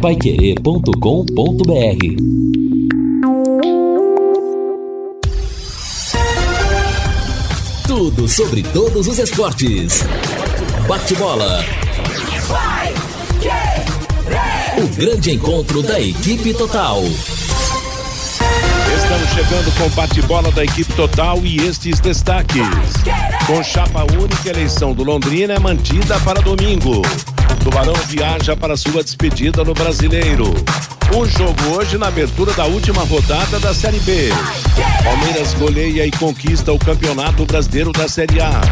Paiquerê.com.br. Tudo sobre todos os esportes. Bate-bola. O grande encontro da equipe total. Estamos chegando com o bate-bola da equipe total e estes destaques. Com chapa única, eleição do Londrina é mantida para domingo. Tubarão viaja para sua despedida no Brasileiro. Um jogo hoje na abertura da última rodada da Série B. Palmeiras goleia e conquista o Campeonato Brasileiro da Série A.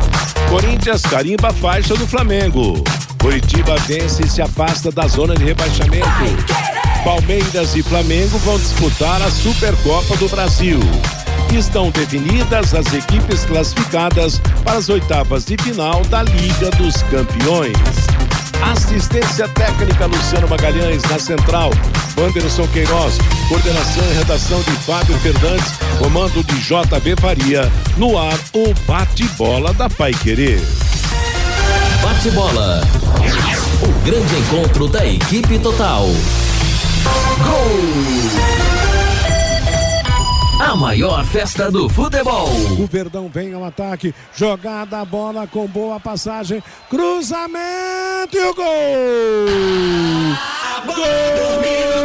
Corinthians carimba a faixa do Flamengo. Curitiba vence e se afasta da zona de rebaixamento. Palmeiras e Flamengo vão disputar a Supercopa do Brasil. Estão definidas as equipes classificadas para as oitavas de final da Liga dos Campeões. Assistência técnica Luciano Magalhães na central, Banderos Queiroz, coordenação e redação de Fábio Fernandes, comando de JV Faria, no ar o bate-bola da Paiquerê. Bate-bola, o grande encontro da equipe total. Gol! A maior festa do futebol. O Verdão vem ao ataque, jogada a bola com boa passagem, cruzamento e o gol! A bola domina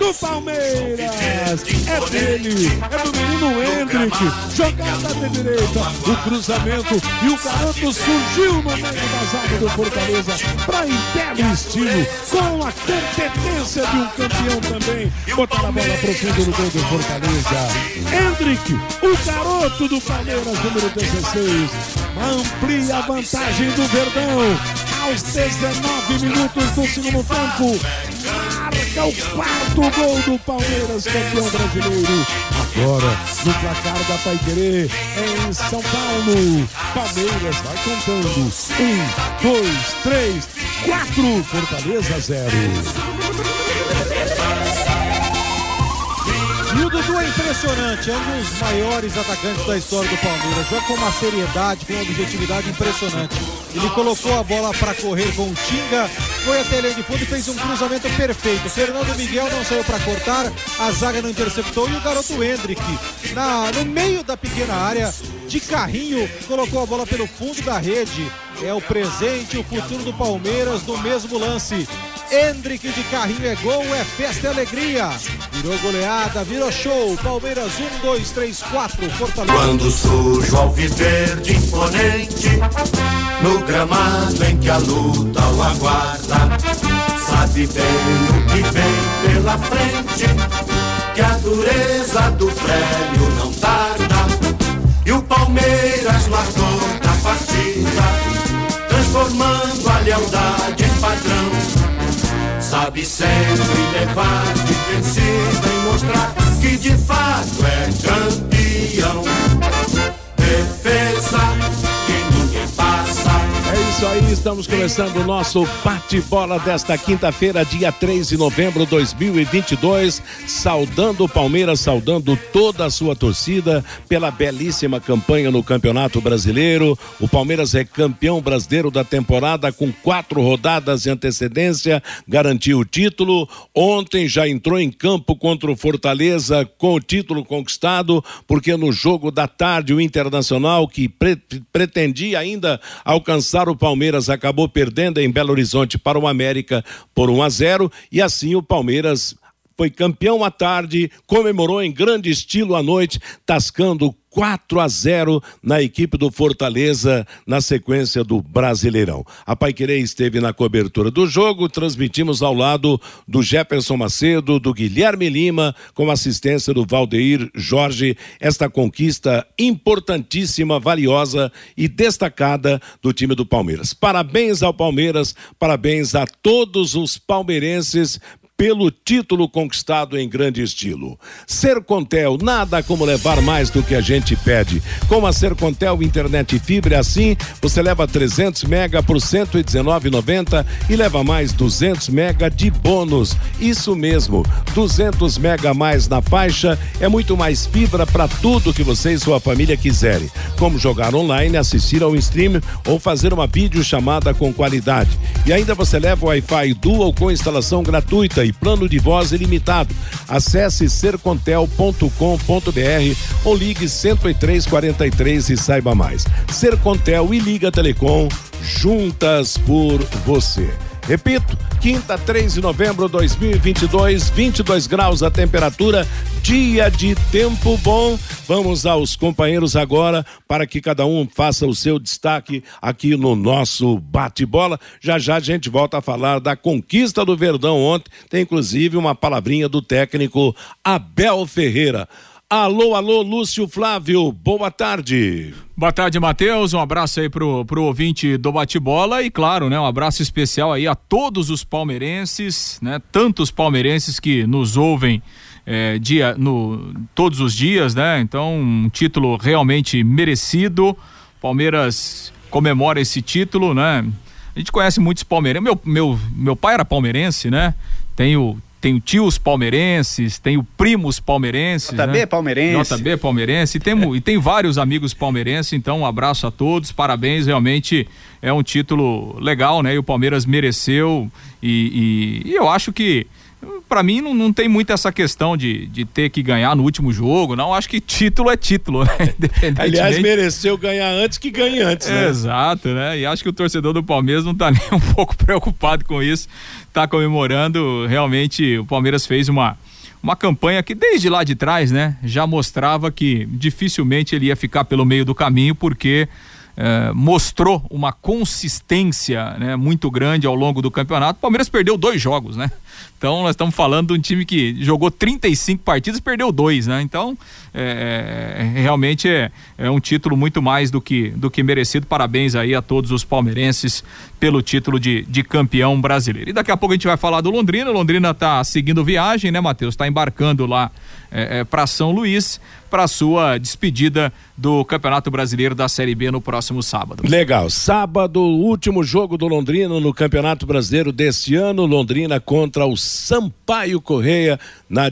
no batente, do Palmeiras. É dele, é do menino Endrick, jogada de direita, o cruzamento e o garoto surgiu no meio da zaga do Fortaleza para interno estilo, com a competência de um campeão também, botar a bola profunda no gol do Fortaleza. Endrick, o garoto do Palmeiras, número 16, amplia a vantagem do Verdão aos 19 minutos do segundo tempo. É o quarto gol do Palmeiras, campeão brasileiro. Agora, no placar da Paiquerê, em São Paulo. Palmeiras vai contando. 1, 2, 3, 4. Fortaleza 0. E o Dudu é impressionante. É um dos maiores atacantes da história do Palmeiras. Joga com uma seriedade, com uma objetividade impressionante. Ele colocou a bola para correr com o Tinga. Foi até a linha de fundo e fez um cruzamento perfeito. Fernando Miguel não saiu para cortar, a zaga não interceptou e o garoto Endrick, no meio da pequena área, de carrinho, colocou a bola pelo fundo da rede. É o presente, o futuro do Palmeiras no mesmo lance. Endrick de carrinho é gol, é festa e alegria. Virou goleada, virou show. Palmeiras 1, 2, 3, 4. Fortaleza. Quando surge o alviverde imponente, no gramado em que a luta o aguarda, sabe bem o que vem pela frente, que a dureza do prêmio não tarda. E o Palmeiras largou da partida, transformando a lealdade em padrão. Sabe sempre levar de vencida e mostrar que de fato é campeão. Defesa que ninguém passa. É isso aí, estamos começando o nosso bate-bola desta quinta-feira, dia 3 de novembro de 2022. Saudando o Palmeiras, saudando toda a sua torcida pela belíssima campanha no Campeonato Brasileiro. O Palmeiras é campeão brasileiro da temporada com 4 rodadas de antecedência, garantiu o título. Ontem já entrou em campo contra o Fortaleza com o título conquistado, porque no jogo da tarde o Internacional, que pretendia ainda alcançar o Palmeiras, acabou perdendo em Belo Horizonte para o América por 1-0, e assim o Palmeiras foi campeão à tarde, comemorou em grande estilo à noite, tascando 4-0 na equipe do Fortaleza na sequência do Brasileirão. A Paiquerê esteve na cobertura do jogo, transmitimos ao lado do Jefferson Macedo, do Guilherme Lima, com assistência do Valdeir Jorge, esta conquista importantíssima, valiosa e destacada do time do Palmeiras. Parabéns ao Palmeiras, parabéns a todos os palmeirenses pelo título conquistado em grande estilo. Sercontel, nada como levar mais do que a gente pede. Com a Sercontel internet e fibra, assim você leva 300 mega por R$ 119,90 e leva mais 200 mega de bônus. Isso mesmo, 200 mega a mais na faixa, é muito mais fibra para tudo que você e sua família quiserem, como jogar online, assistir ao stream ou fazer uma videochamada com qualidade. E ainda você leva o Wi-Fi Dual com instalação gratuita e plano de voz ilimitado. Acesse sercontel.com.br ou ligue 10343 e saiba mais. Sercontel e Liga Telecom, juntas por você. Repito, quinta, 3 de novembro de 2022, 22 graus a temperatura, dia de tempo bom. Vamos aos companheiros agora para que cada um faça o seu destaque aqui no nosso bate-bola. Já já a gente volta a falar da conquista do Verdão ontem. Tem inclusive uma palavrinha do técnico Abel Ferreira. Alô, alô, Lúcio Flávio, boa tarde. Boa tarde, Mateus, um abraço aí pro ouvinte do bate-bola e claro, né, um abraço especial aí a todos os palmeirenses, né, tantos palmeirenses que nos ouvem todos os dias, né, então um título realmente merecido, Palmeiras comemora esse título, né, a gente conhece muitos palmeirenses, meu pai era palmeirense, né, tenho tios palmeirenses, tenho primos palmeirenses. JB, né? Palmeirense. JB palmeirense. E tem vários amigos palmeirenses, então um abraço a todos, parabéns, realmente é um título legal, né? E o Palmeiras mereceu e eu acho que pra mim não tem muito essa questão de ter que ganhar no último jogo, não, acho que título é título, né? Aliás, mereceu ganhar antes que ganhe antes, né? Exato, né? E acho que o torcedor do Palmeiras não tá nem um pouco preocupado com isso, tá comemorando, realmente o Palmeiras fez uma campanha que desde lá de trás, né? Já mostrava que dificilmente ele ia ficar pelo meio do caminho, porque mostrou uma consistência, né, muito grande ao longo do campeonato. O Palmeiras perdeu 2 jogos, né? Então nós estamos falando de um time que jogou 35 partidas e perdeu 2, né? Então realmente é um título muito mais do que merecido. Parabéns aí a todos os palmeirenses pelo título de campeão brasileiro. E daqui a pouco a gente vai falar do Londrina. Londrina está seguindo viagem, né, Matheus? Está embarcando lá para São Luís para sua despedida do Campeonato Brasileiro da Série B no próximo sábado. Legal. Sábado, último jogo do Londrina no Campeonato Brasileiro deste ano. Londrina contra o Sampaio Correia na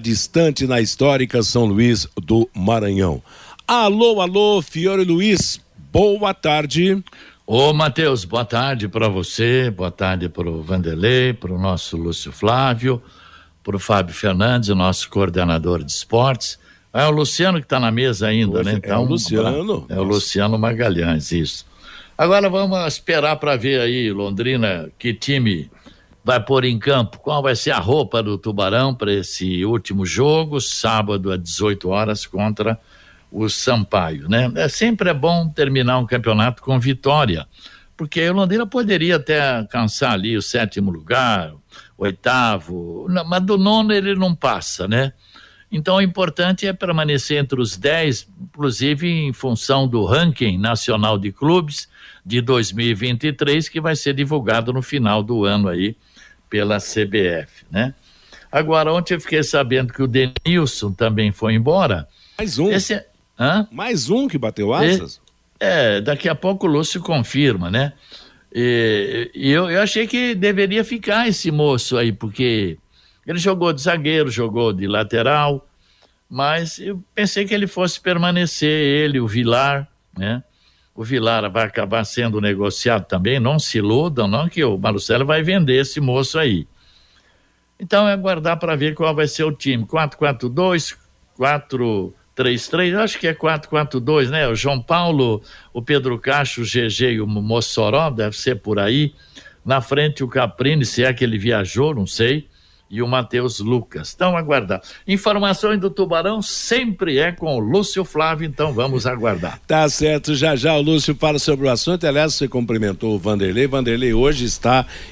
histórica São Luís do Maranhão. Alô, alô, Fiori Luiz, boa tarde. Ô, Matheus, boa tarde para você, boa tarde pro Vanderlei, pro nosso Lúcio Flávio, pro Fábio Fernandes, o nosso coordenador de esportes. É o Luciano que está na mesa ainda, né? Então, é o Luciano Magalhães, isso. Agora vamos esperar para ver aí, Londrina, que time vai pôr em campo, qual vai ser a roupa do Tubarão para esse último jogo, sábado às 18 horas contra o Sampaio, né? Sempre é bom terminar um campeonato com vitória, porque o Londrina poderia até alcançar ali o 7º lugar, 8º, mas do 9º ele não passa, né? Então, o importante é permanecer entre os 10, inclusive em função do ranking nacional de clubes de 2023, que vai ser divulgado no final do ano aí pela CBF, né? Agora, ontem eu fiquei sabendo que o Denilson também foi embora. Mais um. Mais um que bateu asas? Daqui a pouco o Lúcio confirma, né? E eu achei que deveria ficar esse moço aí, porque ele jogou de zagueiro, jogou de lateral, mas eu pensei que ele fosse permanecer, o Vilar, né? O Vilar vai acabar sendo negociado também, não se iludam, não, que o Marcelo vai vender esse moço aí. Então é aguardar para ver qual vai ser o time, 4-4-2, 4-3-3, eu acho que é 4-4-2, né? O João Paulo, o Pedro Cacho, o Gegê e o Mossoró, deve ser por aí. Na frente o Caprini, se é que ele viajou, não sei. E o Matheus Lucas. Então, aguardar. Informações do Tubarão sempre é com o Lúcio Flávio, então vamos aguardar. Tá certo, já o Lúcio fala sobre o assunto. Aliás, você cumprimentou o Vanderlei. Vanderlei hoje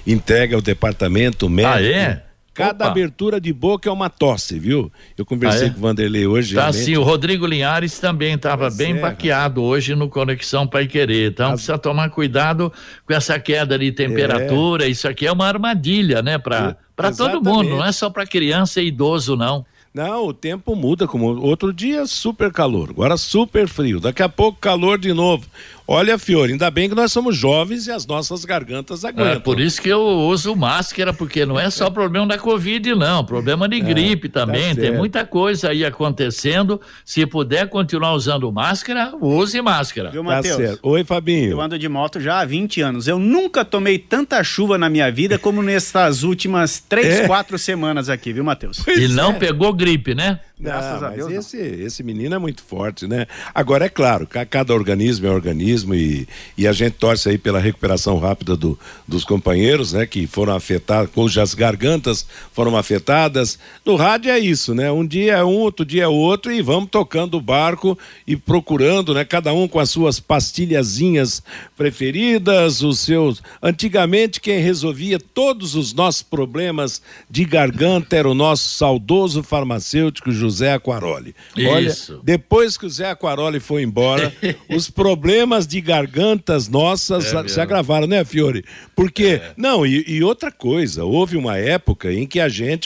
integra o departamento médico. Ah, é? Cada abertura de boca é uma tosse, viu? Eu conversei com o Vanderlei hoje. Tá realmente. Sim, o Rodrigo Linhares também estava bem baqueado hoje no Conexão Paiquerê. Então precisa tomar cuidado com essa queda de temperatura. Isso aqui é uma armadilha, né? Para todo mundo, não é só para criança e idoso, não. Não, o tempo muda, como outro dia super calor, agora super frio, daqui a pouco calor de novo. Olha, Fiori, ainda bem que nós somos jovens e as nossas gargantas aguentam. É, por isso que eu uso máscara, porque não é só problema da Covid não, problema de gripe também, tá, tem muita coisa aí acontecendo. Se puder continuar usando máscara, use máscara. Viu, Matheus? Tá certo. Oi, Fabinho. Eu ando de moto já há 20 anos, eu nunca tomei tanta chuva na minha vida como nessas últimas 3, 4 semanas aqui, viu, Matheus? E não pegou gripe, né? Graças a Deus. Mas esse menino é muito forte, né? Agora, é claro, cada organismo é organismo e a gente torce aí pela recuperação rápida dos companheiros, né? Que foram afetados, cujas gargantas foram afetadas. No rádio é isso, né? Um dia é um, outro dia é outro e vamos tocando o barco e procurando, né? Cada um com as suas pastilhazinhas preferidas, os seus... Antigamente, quem resolvia todos os nossos problemas de garganta era o nosso saudoso farmacêutico José Acquaroli. Olha, isso. Depois que o Zé Acquaroli foi embora, os problemas de gargantas nossas se agravaram, né, Fiori? Porque, não, e outra coisa, houve uma época em que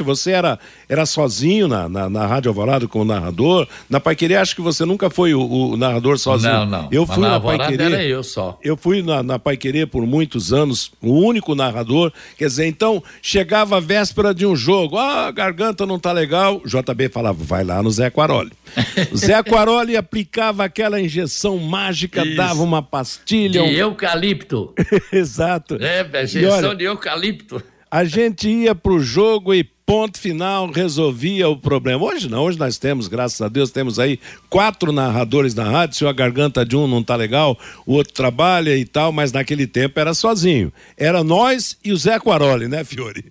você era sozinho na Rádio Alvorada com o narrador, na Paiquerê acho que você nunca foi o narrador sozinho. Não, não. Eu fui na Paiquerê, era eu só. Eu fui na Paiquerê por muitos anos, o único narrador, quer dizer, então, chegava a véspera de um jogo, a garganta não tá legal, JB falava, vai lá no Zé Acquaroli. O Zé Acquaroli aplicava aquela injeção mágica, dava uma pastilha. De eucalipto. Exato. É, injeção de eucalipto. A gente ia pro jogo e ponto final, resolvia o problema. Hoje não, hoje nós temos, graças a Deus, temos aí 4 narradores na rádio, se a garganta de um não tá legal, o outro trabalha e tal, mas naquele tempo era sozinho. Era nós e o Zé Acquaroli, né, Fiori?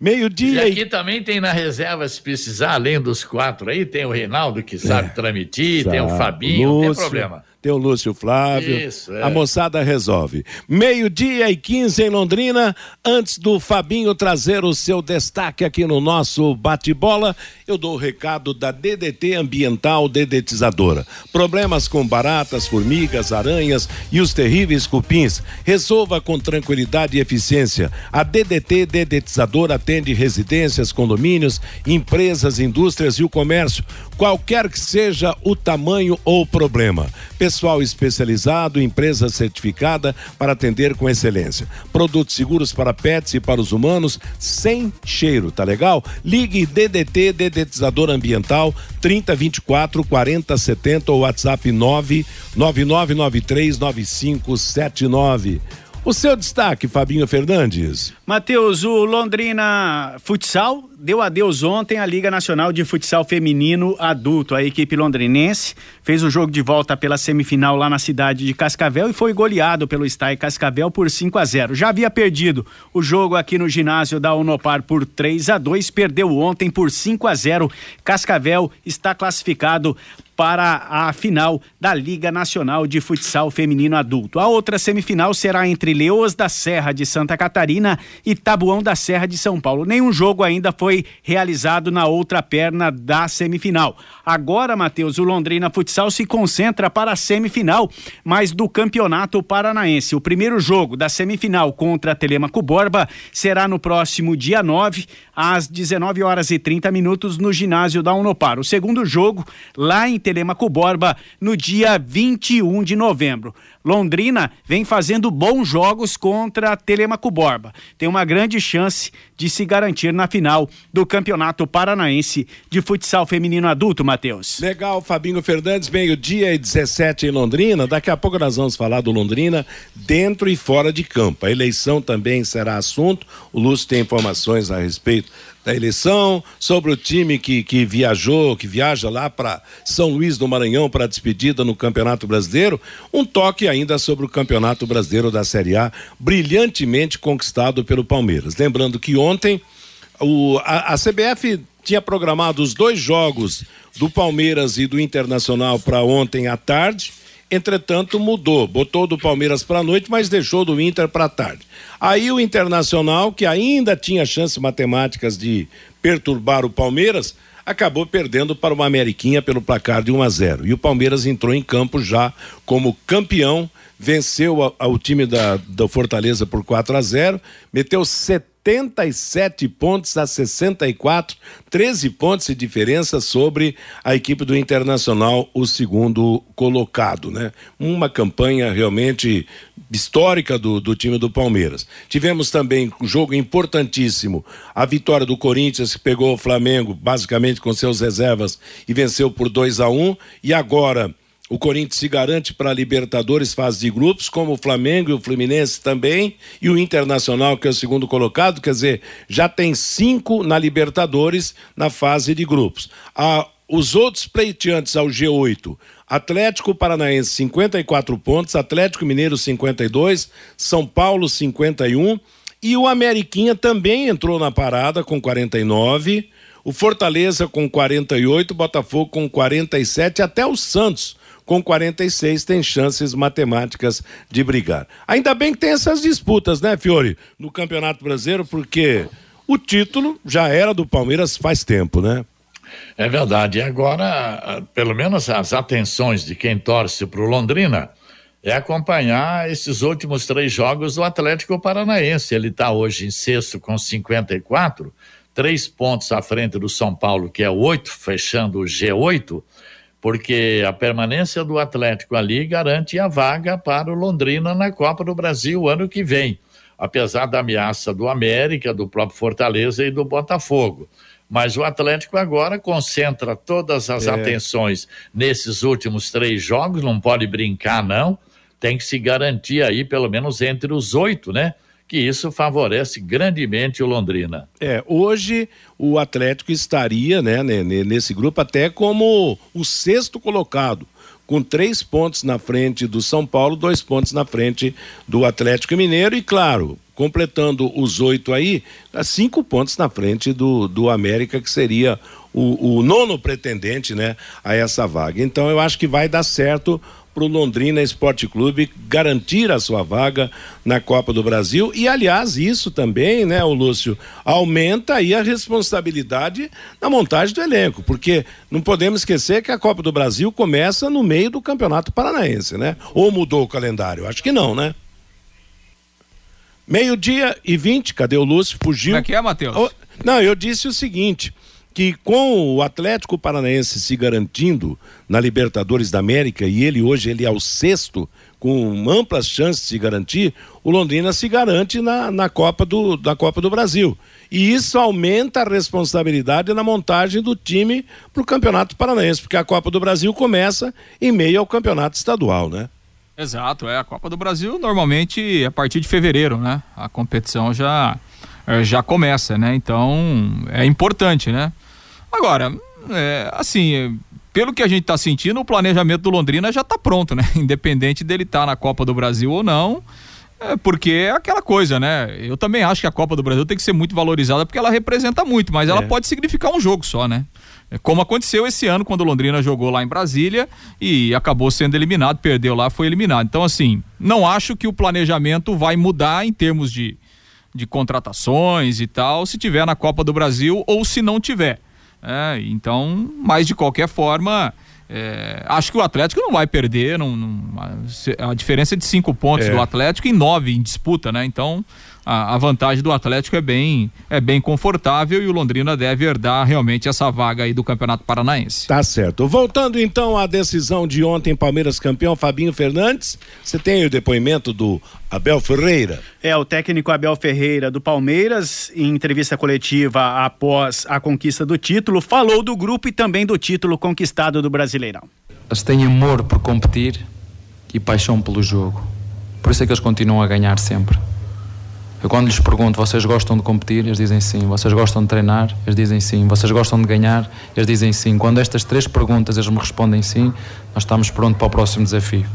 Meio-dia. E aqui também tem na reserva, se precisar, além dos 4 aí, tem o Reinaldo que sabe transmitir, tem o Fabinho, Lúcio, não tem problema. Tem o Lúcio Flávio. Isso, A moçada resolve. 12:15 em Londrina, antes do Fabinho trazer o seu destaque aqui no nosso bate-bola, eu dou o recado da DDT Ambiental Dedetizadora. Problemas com baratas, formigas, aranhas e os terríveis cupins, resolva com tranquilidade e eficiência. A DDT Dedetizadora atende residências, condomínios, empresas, indústrias e o comércio, qualquer que seja o tamanho ou problema. Pessoal especializado, empresa certificada para atender com excelência. Produtos seguros para pets e para os humanos, sem cheiro, tá legal? Ligue DDT, Dedetizador Ambiental, 3024-4070 ou WhatsApp 999939579. O seu destaque, Fabinho Fernandes. Mateus, o Londrina Futsal deu adeus ontem à Liga Nacional de Futsal Feminino Adulto. A equipe londrinense fez o jogo de volta pela semifinal lá na cidade de Cascavel e foi goleado pelo Stay Cascavel por 5-0. Já havia perdido o jogo aqui no ginásio da Unopar por 3-2, perdeu ontem por 5-0. Cascavel está classificado para a final da Liga Nacional de Futsal Feminino Adulto. A outra semifinal será entre Leoas da Serra de Santa Catarina e Taboão da Serra de São Paulo. Nenhum jogo ainda foi realizado na outra perna da semifinal. Agora, Matheus, o Londrina Futsal se concentra para a semifinal, mas do Campeonato Paranaense. O primeiro jogo da semifinal contra Telêmaco Borba será no próximo dia 9, às 19h30, no ginásio da Unopar. O segundo jogo, lá em Telêmaco Borba, no dia 21 de novembro. Londrina vem fazendo bons jogos contra Telêmaco Borba. Tem uma grande chance de se garantir na final do Campeonato Paranaense de Futsal Feminino Adulto, Matheus. Legal, Fabinho Fernandes, 12:17 em Londrina. Daqui a pouco nós vamos falar do Londrina dentro e fora de campo. A eleição também será assunto. O Lúcio tem informações a respeito da eleição, sobre o time que viaja lá para São Luís do Maranhão para a despedida no Campeonato Brasileiro. Um toque ainda sobre o Campeonato Brasileiro da Série A, brilhantemente conquistado pelo Palmeiras. Lembrando que ontem a CBF tinha programado os 2 jogos do Palmeiras e do Internacional para ontem à tarde. entretanto mudou, botou do Palmeiras para a noite, mas deixou do Inter para a tarde. Aí o Internacional, que ainda tinha chances matemáticas de perturbar o Palmeiras, acabou perdendo para uma Ameriquinha pelo placar de 1-0. E o Palmeiras entrou em campo já como campeão, venceu o time da Fortaleza por 4-0, meteu 77 pontos a 64, 13 pontos de diferença sobre a equipe do Internacional, o segundo colocado, né? Uma campanha realmente histórica do time do Palmeiras. Tivemos também um jogo importantíssimo, a vitória do Corinthians, que pegou o Flamengo basicamente com seus reservas e venceu por 2-1, e agora o Corinthians se garante para a Libertadores, fase de grupos, como o Flamengo e o Fluminense também, e o Internacional, que é o segundo colocado, quer dizer, já tem 5 na Libertadores na fase de grupos. Os outros pleiteantes ao G8, Atlético Paranaense 54 pontos, Atlético Mineiro 52, São Paulo 51, e o Ameriquinha também entrou na parada com 49, o Fortaleza com 48, Botafogo com 47, até o Santos com 46 tem chances matemáticas de brigar. Ainda bem que tem essas disputas, né, Fiori, no Campeonato Brasileiro, porque o título já era do Palmeiras faz tempo, né? É verdade, e agora, pelo menos as atenções de quem torce pro Londrina é acompanhar esses últimos 3 jogos do Atlético Paranaense. Ele está hoje em sexto com 54, 3 pontos à frente do São Paulo, que é 8, fechando o G8, porque a permanência do Atlético ali garante a vaga para o Londrina na Copa do Brasil ano que vem, apesar da ameaça do América, do próprio Fortaleza e do Botafogo. Mas o Atlético agora concentra todas as atenções nesses últimos 3 jogos, não pode brincar não, tem que se garantir aí pelo menos entre os 8, né? Que isso favorece grandemente o Londrina. Hoje o Atlético estaria, né, nesse grupo até como o 6º colocado, com 3 pontos na frente do São Paulo, 2 pontos na frente do Atlético Mineiro e, claro, completando os 8 aí, 5 pontos na frente do América, que seria o 9º pretendente, né, a essa vaga. Então eu acho que vai dar certo para o Londrina Sport Clube garantir a sua vaga na Copa do Brasil. E, aliás, isso também, né, o Lúcio, aumenta aí a responsabilidade na montagem do elenco, porque não podemos esquecer que a Copa do Brasil começa no meio do Campeonato Paranaense, né? Ou mudou o calendário? Acho que não, né? 12:20, cadê o Lúcio? Fugiu. Aqui é, Matheus. Não, eu disse o seguinte, que com o Atlético Paranaense se garantindo na Libertadores da América, e ele hoje é o 6º, com amplas chances de se garantir, o Londrina se garante na Copa do Brasil. E isso aumenta a responsabilidade na montagem do time para o Campeonato Paranaense, porque a Copa do Brasil começa em meio ao Campeonato Estadual, né? Exato, a Copa do Brasil normalmente a partir de fevereiro, né? A competição já começa, né? Então é importante, né? Agora, pelo que a gente tá sentindo, o planejamento do Londrina já tá pronto, né? Independente dele estar na Copa do Brasil ou não, porque é aquela coisa, né? Eu também acho que a Copa do Brasil tem que ser muito valorizada, porque ela representa muito, mas ela pode significar um jogo só, né? Como aconteceu esse ano, quando o Londrina jogou lá em Brasília e acabou sendo eliminado, perdeu lá, foi eliminado. Então, assim, não acho que o planejamento vai mudar em termos de contratações e tal, se tiver na Copa do Brasil ou se não tiver. Então, mas de qualquer forma, acho que o Atlético não vai perder, a diferença é de 5 pontos do Atlético e 9 em disputa, né? Então, a vantagem do Atlético é bem confortável e o Londrina deve herdar realmente essa vaga aí do Campeonato Paranaense. Tá certo. Voltando então à decisão de ontem, Palmeiras campeão, Fabinho Fernandes, você tem o depoimento do Abel Ferreira. O técnico Abel Ferreira do Palmeiras, em entrevista coletiva após a conquista do título, falou do grupo e também do título conquistado do Brasileirão. Eles têm amor por competir e paixão pelo jogo. Por isso é que eles continuam a ganhar sempre. Eu quando lhes pergunto, vocês gostam de competir? Eles dizem sim. Vocês gostam de treinar? Eles dizem sim. Vocês gostam de ganhar? Eles dizem sim. Quando estas 3 perguntas eles me respondem sim, nós estamos prontos para o próximo desafio.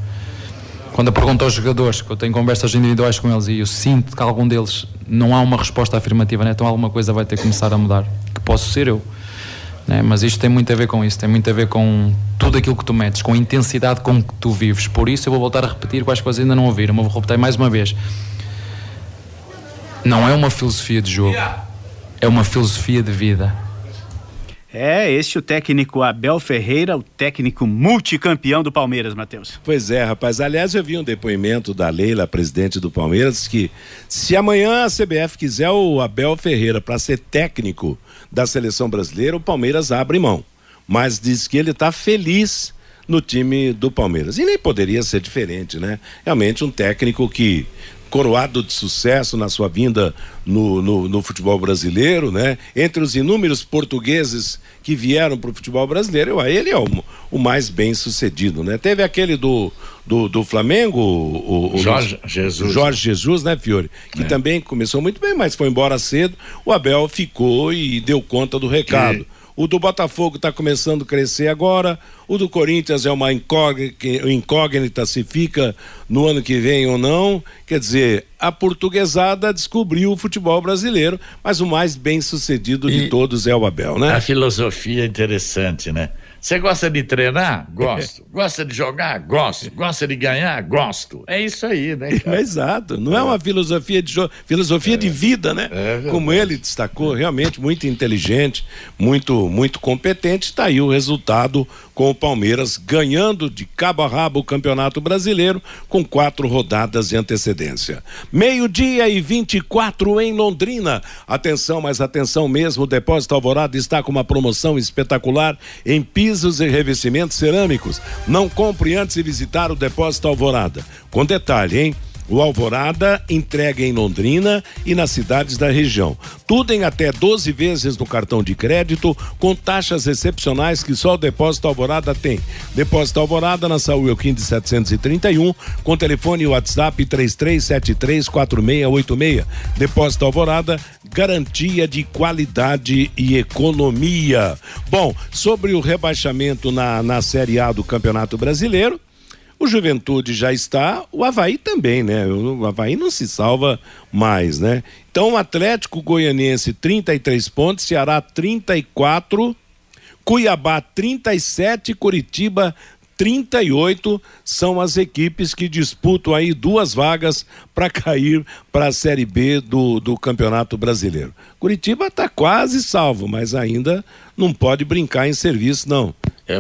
Quando eu pergunto aos jogadores, que eu tenho conversas individuais com eles e eu sinto que algum deles não há uma resposta afirmativa, né? Então alguma coisa vai ter que começar a mudar, que posso ser eu. né? Mas isto tem muito a ver com isso, tem muito a ver com tudo aquilo que tu metes, com a intensidade com que tu vives. Por isso eu vou voltar a repetir, quais coisas ainda não ouviram, mas vou repetir mais uma vez: não é uma filosofia de jogo, é uma filosofia de vida. É este o técnico Abel Ferreira, o técnico multicampeão do Palmeiras, Matheus. Pois é, rapaz. Aliás, eu vi um depoimento da Leila, presidente do Palmeiras, que se amanhã a CBF quiser o Abel Ferreira para ser técnico da seleção brasileira, o Palmeiras abre mão. Mas diz que ele está feliz no time do Palmeiras. E nem poderia ser diferente, né? Realmente um técnico que... coroado de sucesso na sua vinda no futebol brasileiro, né? Entre os inúmeros portugueses que vieram para o futebol brasileiro, ele é o mais bem sucedido, né? Teve aquele do Flamengo, o Jorge Jesus, né, Fiori? Que também começou muito bem, mas foi embora cedo. O Abel ficou e deu conta do recado. O do Botafogo está começando a crescer agora. O do Corinthians é uma incógnita se fica no ano que vem ou não. Quer dizer, a portuguesada descobriu o futebol brasileiro, mas o mais bem sucedido de todos é o Abel, né? A filosofia é interessante, né? Você gosta de treinar? Gosto. Gosta de jogar? Gosto. Gosta de ganhar? Gosto. É isso aí, né, cara? Exato. Não é uma filosofia de jogo, filosofia de vida, né? Como ele destacou, realmente muito inteligente, muito, muito competente. Está aí o resultado com o Palmeiras ganhando de cabo a rabo o Campeonato Brasileiro com 4 rodadas de antecedência. 12:24 em Londrina. Atenção, mas atenção mesmo, o Depósito Alvorada está com uma promoção espetacular em pisos e revestimentos cerâmicos. Não compre antes de visitar o Depósito Alvorada. Com detalhe, hein? O Alvorada entrega em Londrina e nas cidades da região. Tudo em até 12 vezes no cartão de crédito, com taxas excepcionais que só o Depósito Alvorada tem. Depósito Alvorada na Saúl Euquinde 731, com telefone e WhatsApp 33734686. Depósito Alvorada, garantia de qualidade e economia. Bom, sobre o rebaixamento na Série A do Campeonato Brasileiro, o Juventude já está, o Avaí também, né? O Avaí não se salva mais, né? Então, o Atlético Goianiense, 33 pontos, Ceará, 34, Cuiabá, 37, Curitiba, 38 são as equipes que disputam aí 2 vagas para cair para a Série B do Campeonato Brasileiro. Curitiba está quase salvo, mas ainda não pode brincar em serviço, não.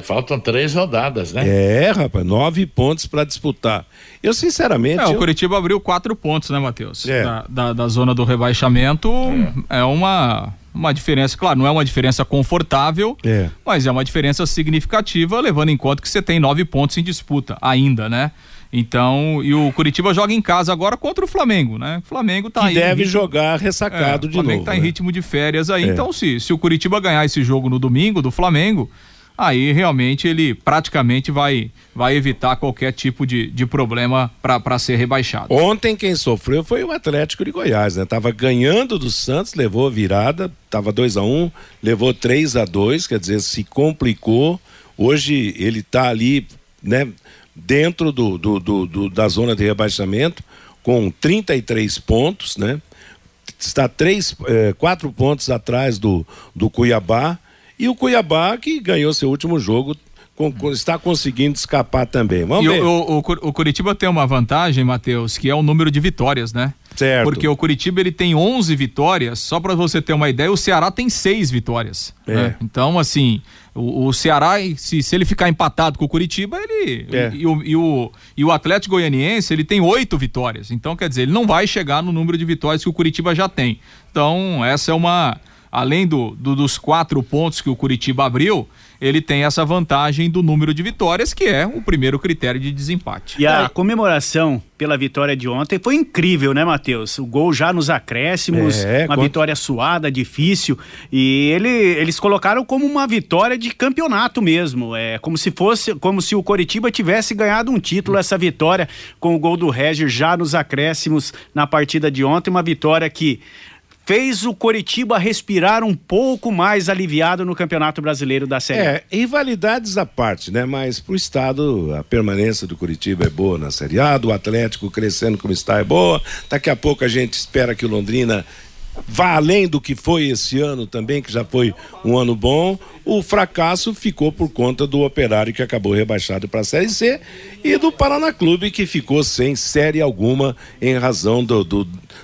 Faltam 3 rodadas, né? Rapaz, 9 pontos para disputar. Eu, sinceramente... o Curitiba abriu 4 pontos, né, Matheus? Da zona do rebaixamento, é uma diferença, claro, não é uma diferença confortável, mas é uma diferença significativa, levando em conta que você tem 9 pontos em disputa ainda, né? Então, e o Curitiba joga em casa agora contra o Flamengo, né? O Flamengo tá que aí... deve jogar ressacado de novo. O Flamengo tá em ritmo de férias aí, então se o Curitiba ganhar esse jogo no domingo do Flamengo, aí realmente ele praticamente vai evitar qualquer tipo de problema para ser rebaixado. Ontem quem sofreu foi o Atlético de Goiás, né? Tava ganhando do Santos, levou a virada, tava 2-1, levou 3-2, quer dizer, se complicou. Hoje ele tá ali, né, dentro da zona de rebaixamento com 33 pontos, né? Está 4 pontos atrás do Cuiabá. E o Cuiabá, que ganhou seu último jogo, está conseguindo escapar também. Vamos ver. O Curitiba tem uma vantagem, Matheus, que é o número de vitórias, né? Certo. Porque o Curitiba ele tem 11 vitórias, só para você ter uma ideia, o Ceará tem 6 vitórias. Né? Então, assim, o Ceará, se ele ficar empatado com o Curitiba, ele e o Atlético Goianiense, ele tem 8 vitórias. Então, quer dizer, ele não vai chegar no número de vitórias que o Curitiba já tem. Então, essa é uma... Além dos 4 pontos que o Curitiba abriu, ele tem essa vantagem do número de vitórias, que é o primeiro critério de desempate. E a comemoração pela vitória de ontem foi incrível, né, Matheus? O gol já nos acréscimos, vitória suada, difícil, e eles colocaram como uma vitória de campeonato mesmo, como se o Coritiba tivesse ganhado um título, essa vitória com o gol do Régio já nos acréscimos na partida de ontem, uma vitória que fez o Coritiba respirar um pouco mais aliviado no Campeonato Brasileiro da Série A. Rivalidades à parte, né? Mas pro estado, a permanência do Coritiba é boa na Série A, do Atlético crescendo como está é boa. Daqui a pouco a gente espera que o Londrina vá além do que foi esse ano também, que já foi um ano bom, o fracasso ficou por conta do Operário, que acabou rebaixado para a Série C, e do Paraná Clube, que ficou sem série alguma em razão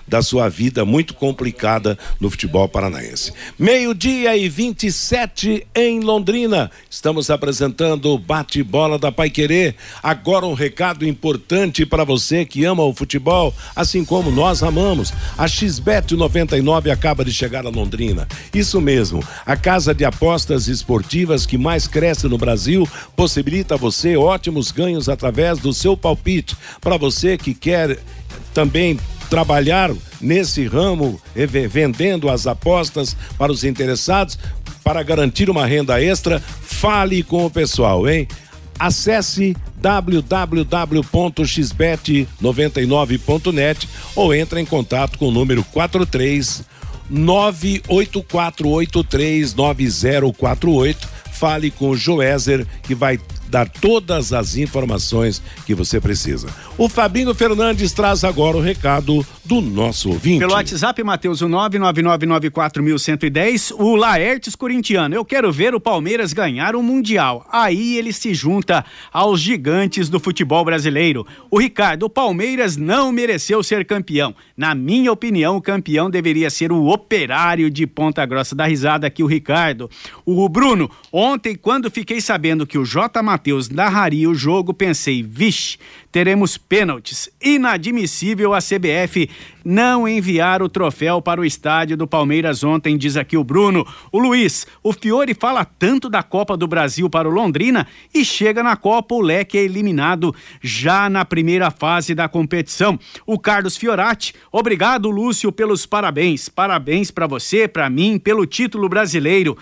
da sua vida muito complicada no futebol paranaense. 12:27 em Londrina. Estamos apresentando o Bate-Bola da Paiquerê. Agora um recado importante para você que ama o futebol, assim como nós amamos. A XBET 99 acaba de chegar a Londrina. Isso mesmo, a casa de apostas esportivas que mais cresce no Brasil possibilita a você ótimos ganhos através do seu palpite. Para você que quer também trabalhar nesse ramo, vendendo as apostas para os interessados, para garantir uma renda extra, fale com o pessoal, hein? Acesse www.xbet99.net ou entre em contato com o número 43984839048. Fale com o Joézer, que vai dar todas as informações que você precisa. O Fabinho Fernandes traz agora o recado do nosso ouvinte. Pelo WhatsApp, Matheus, o 99994110, o Laertes corintiano. Eu quero ver o Palmeiras ganhar o Mundial. Aí ele se junta aos gigantes do futebol brasileiro. O Ricardo, o Palmeiras não mereceu ser campeão. Na minha opinião, o campeão deveria ser o Operário de Ponta Grossa. Dá risada aqui o Ricardo. O Bruno, ontem quando fiquei sabendo que o J. Matheus narraria o jogo, pensei, vixe, teremos pênaltis. Inadmissível a CBF não enviar o troféu para o estádio do Palmeiras ontem, diz aqui o Bruno. O Luiz, o Fiori fala tanto da Copa do Brasil para o Londrina e chega na Copa, o leque é eliminado já na primeira fase da competição. O Carlos Fiorati, obrigado, Lúcio, pelos parabéns. Parabéns para você, para mim, pelo título brasileiro.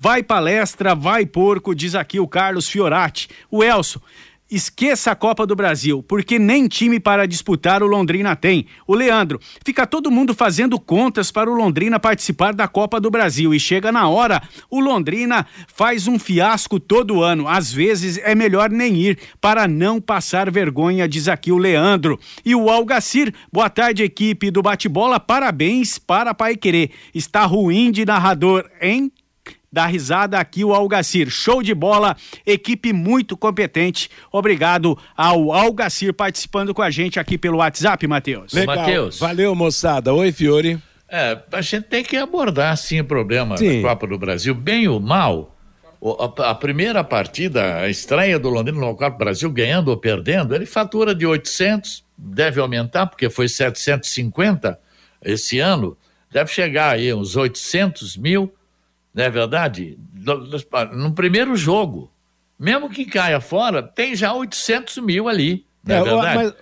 Vai palestra, vai porco, diz aqui o Carlos Fiorati. O Elso, esqueça a Copa do Brasil, porque nem time para disputar o Londrina tem. O Leandro, fica todo mundo fazendo contas para o Londrina participar da Copa do Brasil e chega na hora, o Londrina faz um fiasco todo ano. Às vezes é melhor nem ir para não passar vergonha, diz aqui o Leandro. E o Algacir, boa tarde, equipe do Bate-Bola, parabéns para Paiquerê. Está ruim de narrador, hein? Dá risada aqui o Algacir. Show de bola, equipe muito competente. Obrigado ao Algacir participando com a gente aqui pelo WhatsApp, Matheus. Legal, Matheus. Valeu, moçada. Oi, Fiori. É, a gente tem que abordar, sim, o problema da Copa do Brasil. Bem ou mal, a primeira partida, a estreia do Londrina no Copa do Brasil, ganhando ou perdendo, ele fatura de 800, deve aumentar, porque foi 750 esse ano, deve chegar aí uns 800 mil, não é verdade? No primeiro jogo, mesmo que caia fora, tem já 800 mil ali, não é verdade?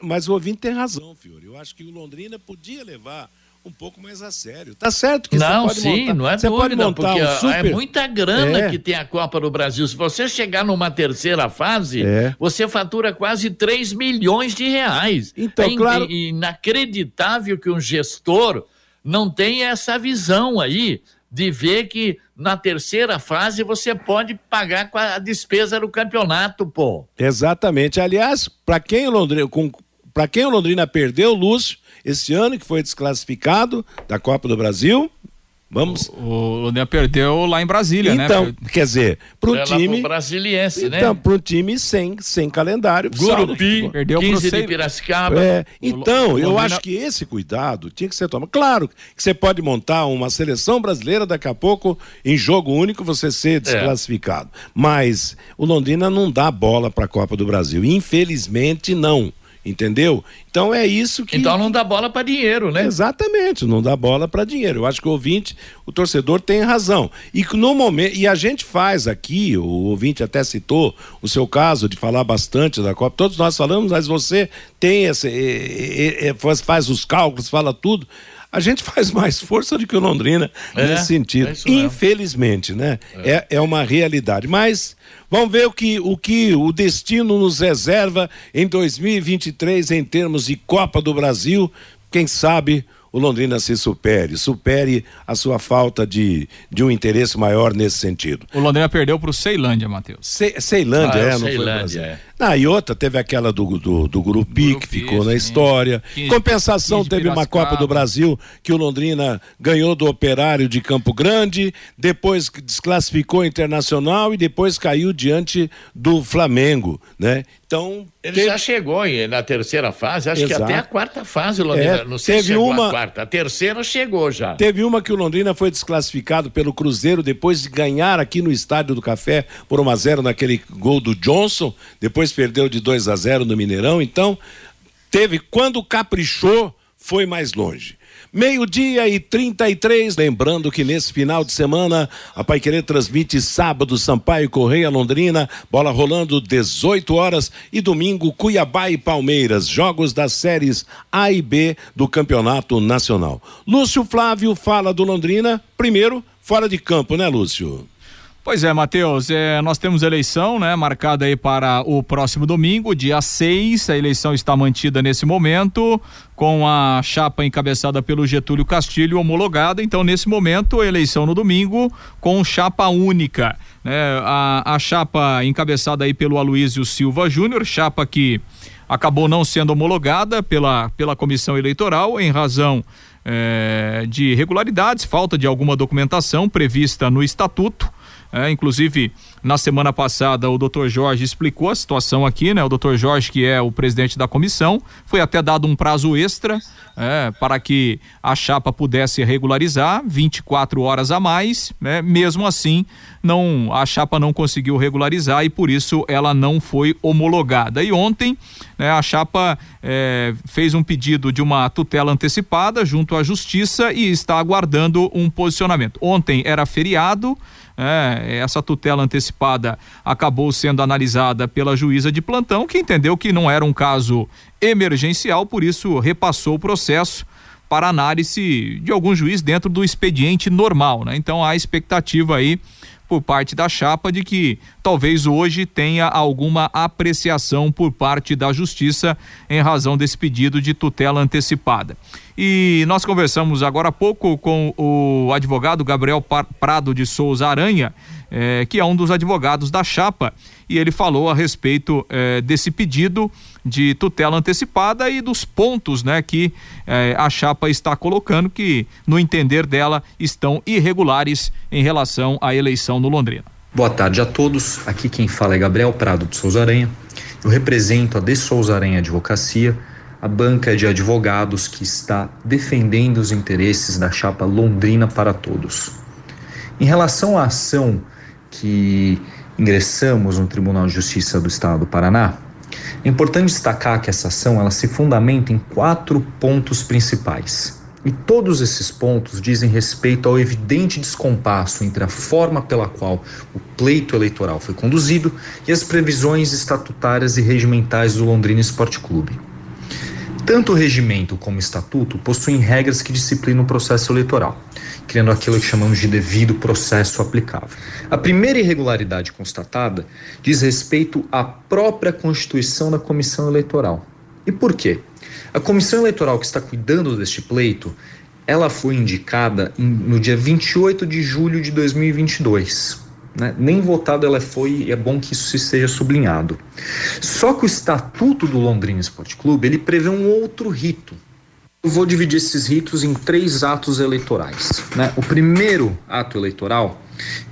Mas o ouvinte tem razão, Fiori. Eu acho que o Londrina podia levar um pouco mais a sério. Tá certo que não, você pode montar. Não é dúvida, porque é muita grana que tem a Copa do Brasil. Se você chegar numa terceira fase, você fatura quase 3 milhões de reais. Então, claro... inacreditável que um gestor não tenha essa visão aí, de ver que na terceira fase você pode pagar com a despesa do campeonato, pô. Exatamente. Aliás, para quem o Londrina perdeu, Lúcio, esse ano que foi desclassificado da Copa do Brasil, vamos... O Londrina perdeu lá em Brasília, então, né? Então, quer dizer, pro time... Brasiliense, né? Então, pro time sem calendário. Gurupi, perdeu 15 de Piracicaba. Então, eu acho que esse cuidado tinha que ser tomado. Claro que você pode montar uma seleção brasileira, daqui a pouco, em jogo único, você ser desclassificado. Mas o Londrina não dá bola pra Copa do Brasil. Infelizmente, não. Entendeu? Então é isso que... Então não dá bola para dinheiro, né? Exatamente, não dá bola para dinheiro. Eu acho que o ouvinte, o torcedor tem razão. E no momento, e a gente faz aqui, o ouvinte até citou o seu caso de falar bastante da Copa. Todos nós falamos, mas você tem esse, faz os cálculos, fala tudo. A gente faz mais força do que o Londrina nesse sentido. Infelizmente, né? É uma realidade. Mas vamos ver o que o destino nos reserva em 2023 em termos de Copa do Brasil. Quem sabe o Londrina se supere a sua falta de um interesse maior nesse sentido. O Londrina perdeu para o Ceilândia, Matheus. Ceilândia, não foi o Brasil. Na Iota teve aquela do Gurupi, que ficou na história. Compensação, teve uma Copa do Brasil que o Londrina ganhou do Operário de Campo Grande, depois desclassificou Internacional e depois caiu diante do Flamengo, né? Então, ele já chegou na terceira fase, acho que até a quarta fase o Londrina, não sei se chegou a quarta, a terceira chegou já. Teve uma que o Londrina foi desclassificado pelo Cruzeiro depois de ganhar aqui no Estádio do Café por 1-0 naquele gol do Johnson, depois perdeu de 2-0 no Mineirão, então teve, quando caprichou, foi mais longe. 12:33, lembrando que nesse final de semana a Paiquerê transmite sábado Sampaio Correia Londrina, bola rolando 18h, e domingo Cuiabá e Palmeiras, jogos das séries A e B do Campeonato Nacional. Lúcio Flávio fala do Londrina, primeiro fora de campo, né, Lúcio? Pois é, Matheus, nós temos eleição, né, marcada aí para o próximo domingo, dia 6, a eleição está mantida nesse momento, com a chapa encabeçada pelo Getúlio Castilho homologada, então nesse momento eleição no domingo com chapa única, né, a chapa encabeçada aí pelo Aloysio Silva Júnior, chapa que acabou não sendo homologada pela comissão eleitoral em razão de irregularidades, falta de alguma documentação prevista no estatuto. Inclusive, na semana passada o doutor Jorge explicou a situação aqui, né? O doutor Jorge, que é o presidente da comissão, foi até dado um prazo extra para que a chapa pudesse regularizar, 24 horas a mais, né? Mesmo assim, a chapa não conseguiu regularizar e por isso ela não foi homologada. E ontem, né, a chapa fez um pedido de uma tutela antecipada junto à justiça e está aguardando um posicionamento. Ontem era feriado, essa tutela antecipada acabou sendo analisada pela juíza de plantão, que entendeu que não era um caso emergencial, por isso repassou o processo para análise de algum juiz dentro do expediente normal, né? Então há expectativa aí por parte da chapa de que talvez hoje tenha alguma apreciação por parte da justiça em razão desse pedido de tutela antecipada. E nós conversamos agora há pouco com o advogado Gabriel Prado de Souza Aranha, que é um dos advogados da chapa, e ele falou a respeito desse pedido de tutela antecipada e dos pontos, né, que a chapa está colocando, que no entender dela estão irregulares em relação à eleição no Londrina. Boa tarde a todos, aqui quem fala é Gabriel Prado de Souza Aranha, eu represento a De Souza Aranha Advocacia, a banca de advogados que está defendendo os interesses da chapa Londrina para Todos. Em relação à ação que ingressamos no Tribunal de Justiça do Estado do Paraná, é importante destacar que essa ação ela se fundamenta em 4 pontos principais. E todos esses pontos dizem respeito ao evidente descompasso entre a forma pela qual o pleito eleitoral foi conduzido e as previsões estatutárias e regimentais do Londrina Sport Clube. Tanto o regimento como o estatuto possuem regras que disciplinam o processo eleitoral, criando aquilo que chamamos de devido processo aplicável. A primeira irregularidade constatada diz respeito à própria constituição da comissão eleitoral. E por quê? A comissão eleitoral que está cuidando deste pleito, ela foi indicada no dia 28 de julho de 2022. Nem votada ela foi, e é bom que isso seja sublinhado. Só que o estatuto do Londrina Sport Clube, ele prevê um outro rito. Eu vou dividir esses ritos em 3 atos eleitorais, né? O primeiro ato eleitoral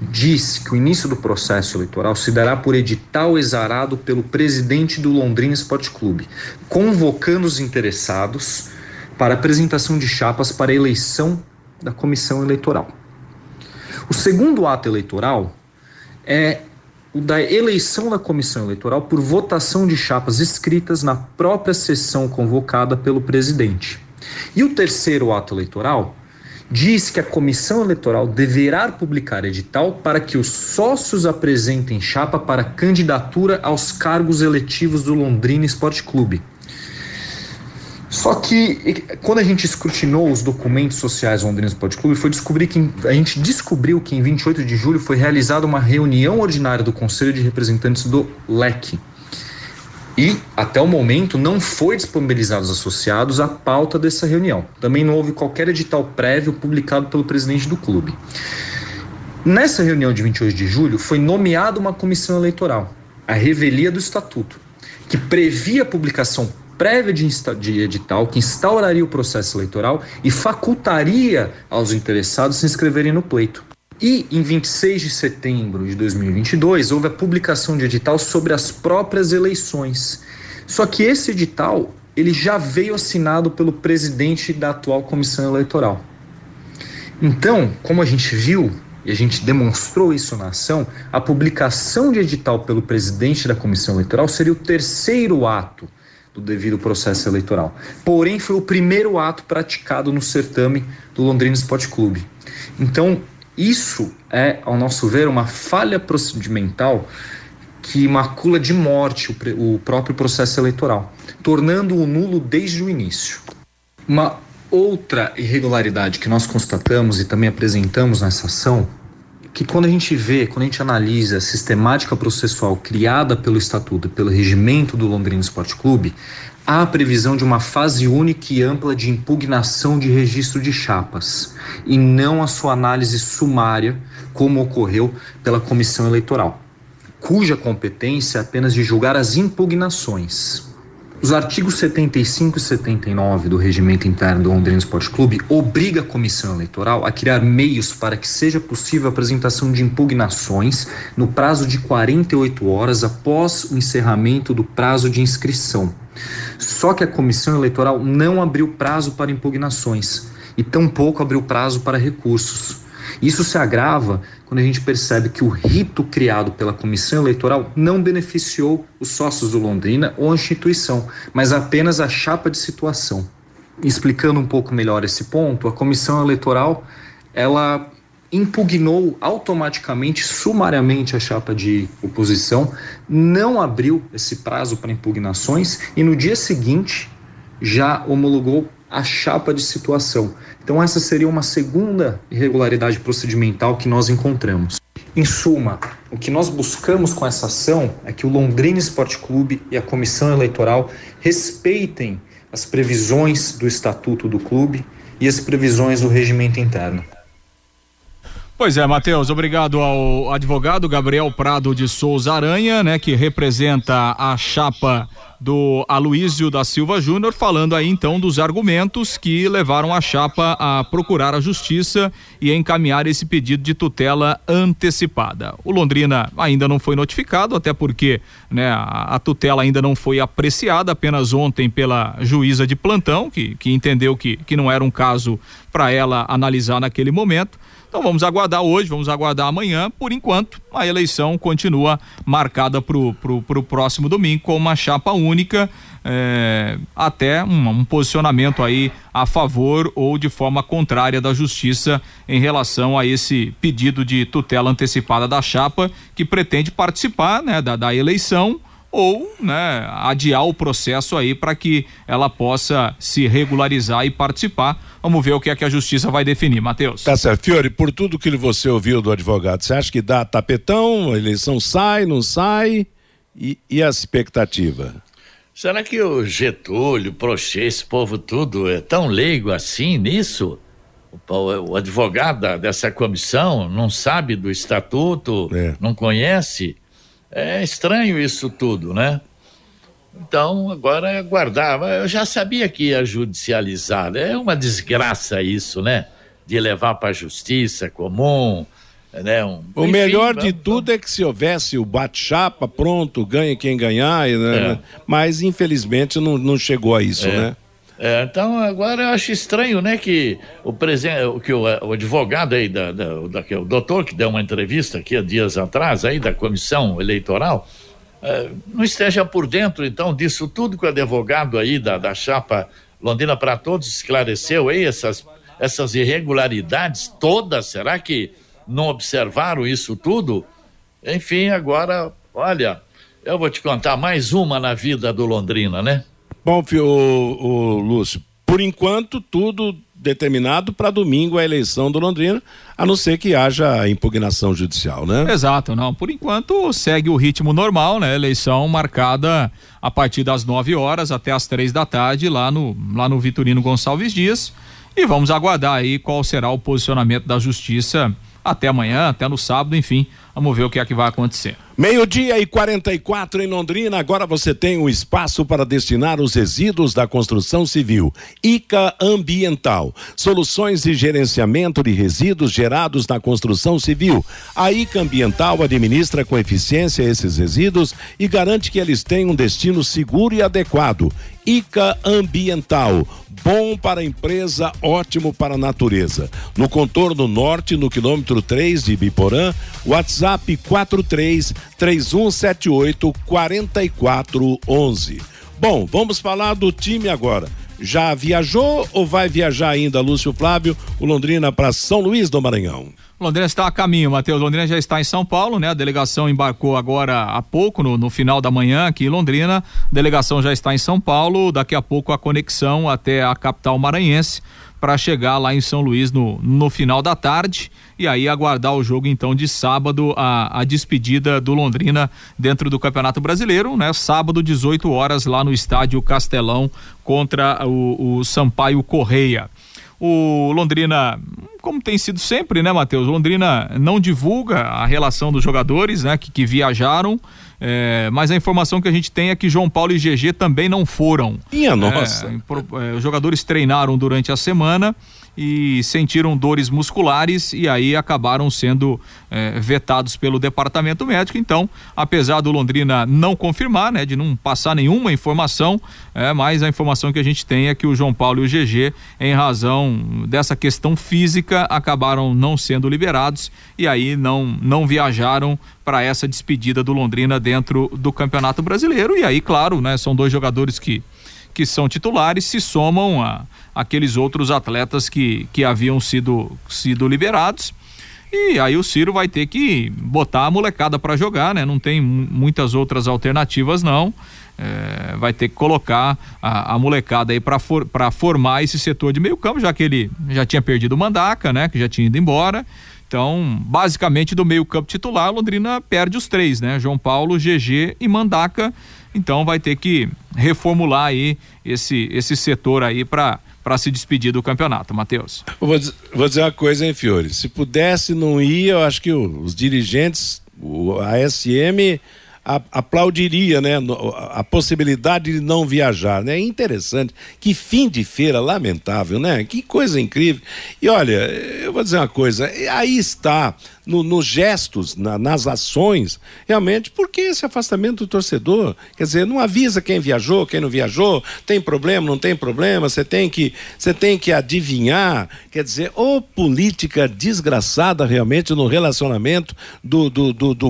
diz que o início do processo eleitoral se dará por edital exarado pelo presidente do Londrina Sport Clube, convocando os interessados para apresentação de chapas para a eleição da comissão eleitoral. O segundo ato eleitoral é o da eleição da comissão eleitoral por votação de chapas escritas na própria sessão convocada pelo presidente. E o terceiro ato eleitoral diz que a comissão eleitoral deverá publicar edital para que os sócios apresentem chapa para candidatura aos cargos eletivos do Londrina Sport Clube. Só que quando a gente escrutinou os documentos sociais do Londrina Sport Clube, a gente descobriu que em 28 de julho foi realizada uma reunião ordinária do Conselho de Representantes do LEC. E até o momento não foi disponibilizados aos associados a pauta dessa reunião. Também não houve qualquer edital prévio publicado pelo presidente do clube. Nessa reunião de 28 de julho foi nomeada uma comissão eleitoral, a revelia do estatuto. que previa a publicação prévia de edital, que instauraria o processo eleitoral e facultaria aos interessados se inscreverem no pleito. E, em 26 de setembro de 2022, houve a publicação de edital sobre as próprias eleições. Só que esse edital, ele já veio assinado pelo presidente da atual comissão eleitoral. Então, como a gente viu, e a gente demonstrou isso na ação, a publicação de edital pelo presidente da comissão eleitoral seria o terceiro ato do devido processo eleitoral. Porém, foi o primeiro ato praticado no certame do Londrina Sport Clube. Então, isso é, ao nosso ver, uma falha procedimental que macula de morte o próprio processo eleitoral, tornando-o nulo desde o início. Uma outra irregularidade que nós constatamos e também apresentamos nessa ação, que quando a gente analisa a sistemática processual criada pelo Estatuto e pelo regimento do Londrina Sport Clube, há a previsão de uma fase única e ampla de impugnação de registro de chapas, e não a sua análise sumária, como ocorreu pela Comissão Eleitoral, cuja competência é apenas de julgar as impugnações. Os artigos 75 e 79 do regimento interno do Londrina Sport Clube obriga a comissão eleitoral a criar meios para que seja possível a apresentação de impugnações no prazo de 48 horas após o encerramento do prazo de inscrição. Só que a comissão eleitoral não abriu prazo para impugnações e tampouco abriu prazo para recursos. Isso se agrava quando a gente percebe que o rito criado pela Comissão Eleitoral não beneficiou os sócios do Londrina ou a instituição, mas apenas a chapa de situação. Explicando um pouco melhor esse ponto, a Comissão Eleitoral, ela impugnou automaticamente, sumariamente, a chapa de oposição, não abriu esse prazo para impugnações e no dia seguinte já homologou a chapa de situação. Então essa seria uma segunda irregularidade procedimental que nós encontramos. Em suma, o que nós buscamos com essa ação é que o Londrina Sport Clube e a Comissão Eleitoral respeitem as previsões do Estatuto do Clube e as previsões do regimento interno. Pois é, Matheus, obrigado ao advogado Gabriel Prado de Souza Aranha, né, que representa a chapa do Aloísio da Silva Júnior, falando aí então dos argumentos que levaram a chapa a procurar a justiça e encaminhar esse pedido de tutela antecipada. O Londrina ainda não foi notificado, até porque, né, a tutela ainda não foi apreciada, apenas ontem pela juíza de plantão, que entendeu que não era um caso para ela analisar naquele momento. Então vamos aguardar hoje, vamos aguardar amanhã. Por enquanto, a eleição continua marcada pro próximo domingo com uma chapa única, até um posicionamento aí a favor ou de forma contrária da justiça em relação a esse pedido de tutela antecipada da chapa que pretende participar, né, da eleição, ou, né, adiar o processo aí para que ela possa se regularizar e participar. Vamos ver o que é que a justiça vai definir, Matheus. Tá certo. Fiori, por tudo que você ouviu do advogado, você acha que dá tapetão, a eleição sai, não sai, e a expectativa? Será que o Getúlio, o Prochê, esse povo tudo é tão leigo assim nisso? O advogado dessa comissão não sabe do estatuto, não conhece? É estranho isso tudo, né? Então, agora é aguardar. Eu já sabia que ia judicializar, né? É uma desgraça isso, né? De levar para a justiça comum, né? O melhor de tudo é que se houvesse o bate-chapa, pronto, ganha quem ganhar, né? Mas infelizmente não chegou a isso, né? Então, agora eu acho estranho, né, que o advogado aí, o doutor que deu uma entrevista aqui há dias atrás, aí da comissão eleitoral, não esteja por dentro, então, disso tudo que o advogado aí da chapa Londrina para Todos esclareceu aí, essas irregularidades todas. Será que não observaram isso tudo? Enfim, agora, olha, eu vou te contar mais uma na vida do Londrina, né? Bom, o Lúcio, por enquanto tudo determinado para domingo a eleição do Londrina, a não ser que haja impugnação judicial, né? Exato, não, por enquanto segue o ritmo normal, né? Eleição marcada a partir das 9 horas até as 3 da tarde lá no Vitorino Gonçalves Dias, e vamos aguardar aí qual será o posicionamento da justiça até amanhã, até no sábado, enfim, vamos ver o que é que vai acontecer. Meio-dia e 44 em Londrina, agora você tem um espaço para destinar os resíduos da construção civil. ICA Ambiental, soluções de gerenciamento de resíduos gerados na construção civil. A ICA Ambiental administra com eficiência esses resíduos e garante que eles tenham um destino seguro e adequado. ICA Ambiental, bom para a empresa, ótimo para a natureza. No contorno norte, no quilômetro 3 de Biporã, WhatsApp 43-3178-4411. Bom, vamos falar do time agora. Já viajou ou vai viajar ainda, Lúcio Flávio, o Londrina para São Luís do Maranhão? Londrina está a caminho, Matheus. Londrina já está em São Paulo, né? A delegação embarcou agora há pouco, no final da manhã aqui em Londrina. A delegação já está em São Paulo, daqui a pouco a conexão até a capital maranhense para chegar lá em São Luís no final da tarde e aí aguardar o jogo então de sábado, a despedida do Londrina dentro do Campeonato Brasileiro, né? Sábado, 18 horas, lá no estádio Castelão contra o Sampaio Correia. O Londrina, como tem sido sempre, né, Matheus? Londrina não divulga a relação dos jogadores, né, que viajaram, mas a informação que a gente tem é que João Paulo e Gegê também não foram. Minha nossa! Os jogadores treinaram durante a semana e sentiram dores musculares e aí acabaram sendo vetados pelo departamento médico. Então, apesar do Londrina não confirmar, né, de não passar nenhuma informação, mas a informação que a gente tem é que o João Paulo e o Gegê, em razão dessa questão física, acabaram não sendo liberados e aí não viajaram para essa despedida do Londrina dentro do Campeonato Brasileiro. E aí, claro, né, são dois jogadores que são titulares, se somam àqueles outros atletas que haviam sido liberados. E aí o Ciro vai ter que botar a molecada para jogar, né? Não tem muitas outras alternativas, não. Vai ter que colocar a molecada aí para formar esse setor de meio campo, já que ele já tinha perdido o Mandaca, né? Que já tinha ido embora. Então, basicamente, do meio campo titular, Londrina perde os três, né? João Paulo, Gegê e Mandaca. Então vai ter que reformular aí esse setor aí para se despedir do campeonato, Matheus. Vou dizer uma coisa, hein, Fiori? Se pudesse não ir, eu acho que os dirigentes, a SM aplaudiria, né? A possibilidade de não viajar, né? É interessante, que fim de feira lamentável, né? Que coisa incrível. E olha, eu vou dizer uma coisa, aí está nos gestos, nas ações, realmente, porque esse afastamento do torcedor, quer dizer, não avisa quem viajou, quem não viajou, tem problema, não tem problema, você tem que adivinhar, quer dizer, ou política desgraçada realmente no relacionamento do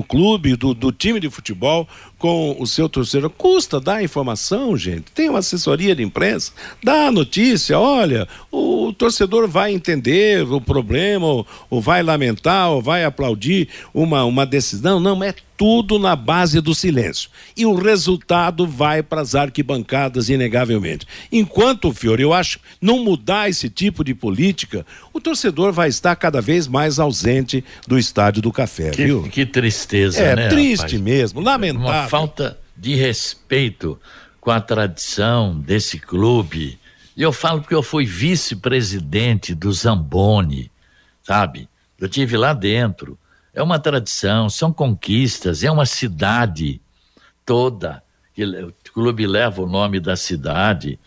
clube, do time de futebol com o seu torcedor. Custa dar informação, gente, tem uma assessoria de imprensa, dá a notícia, olha, o torcedor vai entender o problema, ou vai lamentar, ou vai aplaudir uma decisão, não, é tudo na base do silêncio. E o resultado vai para as arquibancadas, inegavelmente. Enquanto, Fiori, eu acho, não mudar esse tipo de política, o torcedor vai estar cada vez mais ausente do Estádio do Café, viu? Que tristeza, né? É triste, rapaz, mesmo, lamentável. Uma falta de respeito com a tradição desse clube. E eu falo porque eu fui vice-presidente do Zamboni, sabe? Eu estive lá dentro. É uma tradição, são conquistas, é uma cidade toda. O clube leva o nome da cidade.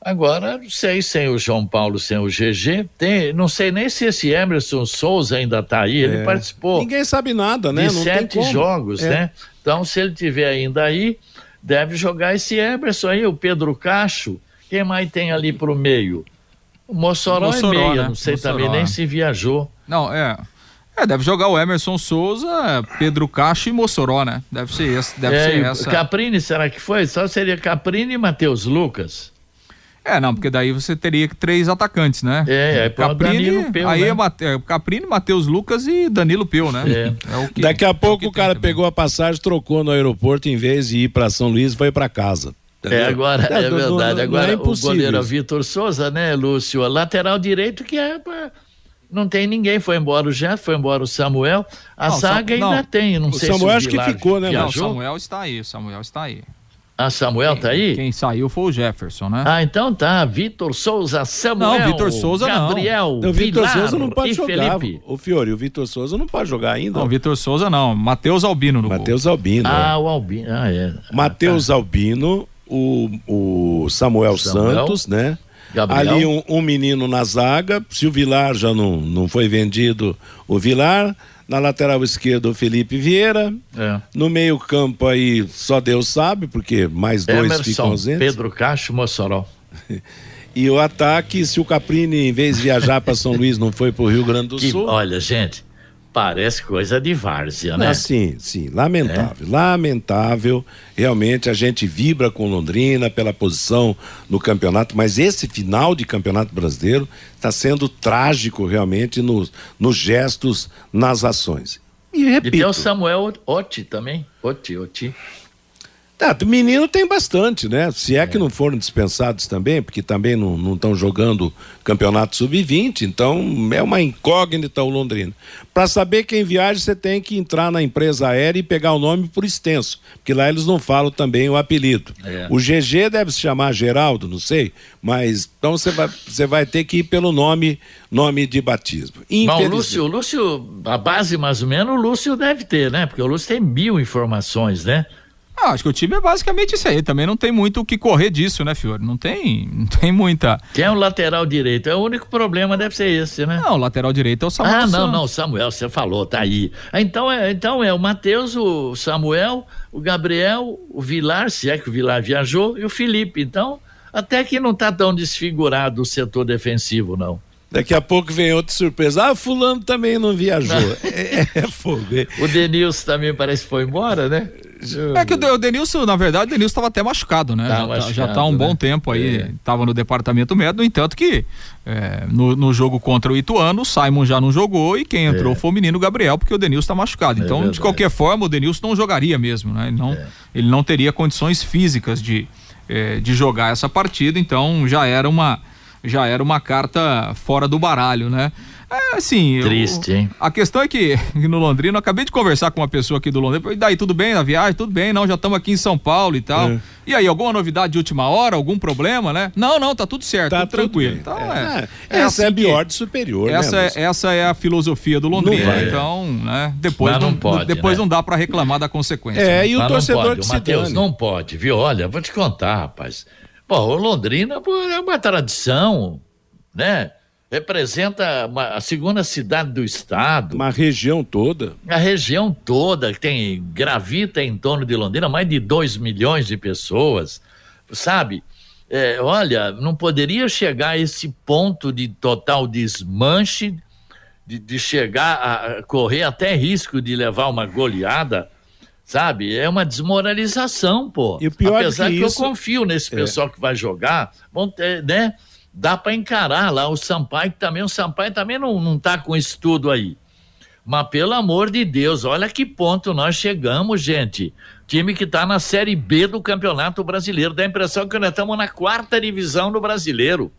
Agora, não sei, sem o João Paulo, sem o Gegê, não sei nem se esse Emerson Souza ainda está aí, ele participou. Ninguém sabe nada, né? De não 7 jogos, né? Então, se ele estiver ainda aí, deve jogar esse Emerson aí, o Pedro Cacho. Quem mais tem ali pro meio? O Mossoró e meia, né? Não sei, Mossoró também, nem se viajou. Não, deve jogar o Emerson Souza, Pedro Cacho e Mossoró, né? Deve ser essa. Caprini, será que foi? Só seria Caprini e Matheus Lucas. Não, porque daí você teria 3 atacantes, né? Caprini, Danilo Peu, aí, né? Caprini, Matheus Lucas e Danilo Peu, né? Daqui a pouco o cara pegou a passagem, trocou no aeroporto, em vez de ir pra São Luís, foi pra casa. Agora é verdade. Agora o goleiro Vitor Souza, né, Lúcio? Lateral direito que é... Não tem ninguém, foi embora o Jeff, foi embora o Samuel, a zaga ainda tem, não sei se o Vilar viajou. Não, o Samuel está aí. Ah, Samuel tá aí? Quem saiu foi o Jefferson, né? Ah, então tá. Vitor Souza, Samuel. Não, Vitor Souza Gabriel, não. O Vitor Souza não pode jogar. Felipe. O Fiori, o Vitor Souza não pode jogar ainda. Não, o Vitor Souza não. Matheus Albino no gol. Albino. Ah, o Albino. Ah, é. Matheus Albino, o Samuel Santos, né? Gabriel. Ali um menino na zaga. Se o Vilar já não foi vendido, o Vilar. Na lateral esquerda, o Felipe Vieira. É. No meio campo aí, só Deus sabe, porque mais dois Emerson, ficam ausentes. Pedro Cacho, Mossoró. E o ataque, se o Caprini, em vez de viajar para São Luís, não foi para o Rio Grande do Sul. Olha, gente, parece coisa de várzea, né? Ah, sim, lamentável. É. Lamentável. Realmente a gente vibra com Londrina pela posição no campeonato, mas esse final de campeonato brasileiro está sendo trágico realmente nos gestos, nas ações. E repito. E tem o Samuel Otti também. Otti. Tá, menino tem bastante, né? Se é que não foram dispensados também, porque também não estão jogando campeonato sub-20, então é uma incógnita o Londrina. Para saber quem viaja, você tem que entrar na empresa aérea e pegar o nome por extenso, porque lá eles não falam também o apelido. É. O Gegê deve se chamar Geraldo, não sei, mas então você vai ter que ir pelo nome de batismo. Bom, o Lúcio, a base mais ou menos, o Lúcio deve ter, né? Porque o Lúcio tem 1000 informações, né? Ah, acho que o time é basicamente isso aí, também não tem muito o que correr disso, né, Fiori? Não tem muita... Quem é o lateral direito? É o único problema, deve ser esse, né? Não, o lateral direito é o Samuel. Ah, não, Samuel, você falou, tá aí. Então é o Matheus, o Samuel, o Gabriel, o Vilar, se é que o Vilar viajou, e o Felipe. Então, até que não tá tão desfigurado o setor defensivo, não. Daqui a pouco vem outra surpresa. Ah, fulano também não viajou. É fogo. O Denilson também parece que foi embora, né? É que o Denilson, na verdade, o Denilson estava até machucado, né? Já tá um bom tempo aí, estava no departamento médico, no entanto que no jogo contra o Ituano, o Simon já não jogou e quem entrou foi o menino Gabriel, porque o Denilson está machucado. Então, de qualquer forma, o Denilson não jogaria mesmo, né? Ele não teria condições físicas de jogar essa partida, então já era uma carta fora do baralho, né? É, assim, triste, hein? A questão é que no Londrina, eu acabei de conversar com uma pessoa aqui do Londrina, e daí, tudo bem na viagem? Tudo bem, não, já estamos aqui em São Paulo e tal. É. E aí, alguma novidade de última hora, algum problema, né? Não, tá tudo certo, tá tudo tranquilo. Então, essa é a ordem superior, né? Essa é a filosofia do Londrina, então, né? Depois não dá pra reclamar da consequência. É, né? E o torcedor que se dane. Mateus, não pode, viu? Olha, vou te contar, rapaz. Pô, o Londrina é uma tradição, né? Representa a segunda cidade do estado. Uma região toda. A região toda, que gravita em torno de Londrina, mais de 2 milhões de pessoas, sabe? É, olha, não poderia chegar a esse ponto de total desmanche, de chegar a correr até risco de levar uma goleada, sabe? É uma desmoralização, pô. E o pior apesar que isso... eu confio nesse pessoal que vai jogar, vão ter, né? Dá para encarar lá o Sampaio, que também não tá com isso tudo aí. Mas pelo amor de Deus, olha que ponto nós chegamos, gente. Time que tá na Série B do Campeonato Brasileiro. Dá a impressão que nós estamos na 4ª divisão do Brasileiro.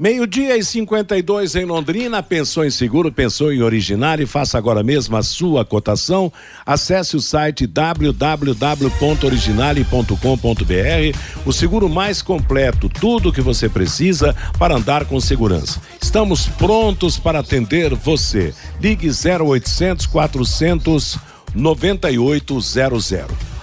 12:52 em Londrina. Pensou em seguro, pensou em originário, faça agora mesmo a sua cotação. Acesse o site www.originale.com.br, o seguro mais completo, tudo o que você precisa para andar com segurança. Estamos prontos para atender você. Ligue 0800 400 9800.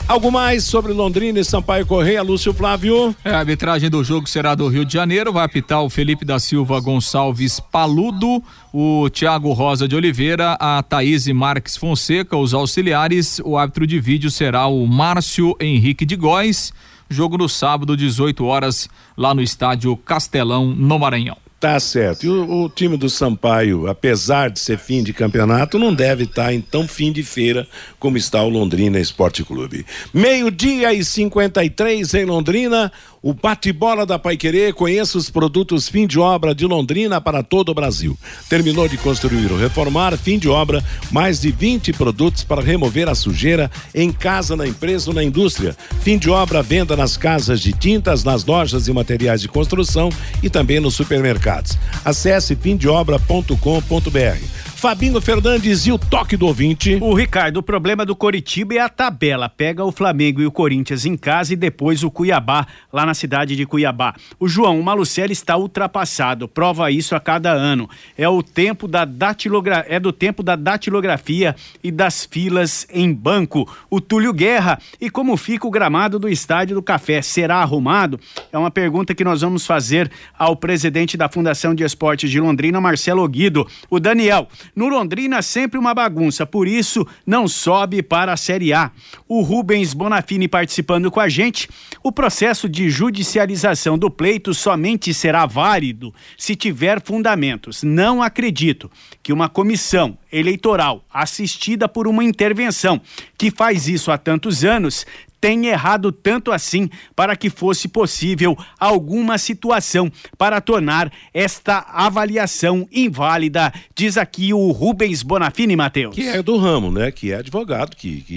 Algo mais sobre Londrina e Sampaio Correia, Lúcio Flávio? A arbitragem do jogo será do Rio de Janeiro, vai apitar o Felipe da Silva Gonçalves Paludo, o Thiago Rosa de Oliveira, a Thaís Marques Fonseca, os auxiliares, o árbitro de vídeo será o Márcio Henrique de Góes, jogo no sábado, 18h, lá no estádio Castelão, no Maranhão. Tá certo. E o time do Sampaio, apesar de ser fim de campeonato, não deve estar em tão fim de feira como está o Londrina Sport Clube. 12:53 em Londrina. O bate-bola da Paiquerê, conheça os produtos Fim de Obra de Londrina para todo o Brasil. Terminou de construir ou reformar, Fim de Obra, mais de 20 produtos para remover a sujeira em casa, na empresa ou na indústria. Fim de Obra, venda nas casas de tintas, nas lojas e materiais de construção e também nos supermercados. Acesse fimdeobra.com.br. Fabinho Fernandes e o toque do ouvinte. O Ricardo, o problema do Coritiba é a tabela. Pega o Flamengo e o Corinthians em casa e depois o Cuiabá, lá na cidade de Cuiabá. O João Malucelli está ultrapassado, prova isso a cada ano. É do tempo da datilografia e das filas em banco. O Túlio Guerra, e como fica o gramado do Estádio do Café? Será arrumado? É uma pergunta que nós vamos fazer ao presidente da Fundação de Esportes de Londrina, Marcelo Guido. O Daniel, no Londrina sempre uma bagunça, por isso não sobe para a Série A. O Rubens Bonafini participando com a gente. O processo de judicialização do pleito somente será válido se tiver fundamentos. Não acredito que uma comissão eleitoral assistida por uma intervenção que faz isso há tantos anos tem errado tanto assim para que fosse possível alguma situação para tornar esta avaliação inválida, diz aqui o Rubens Bonafini, Matheus. Que é do ramo, né? Que é advogado, que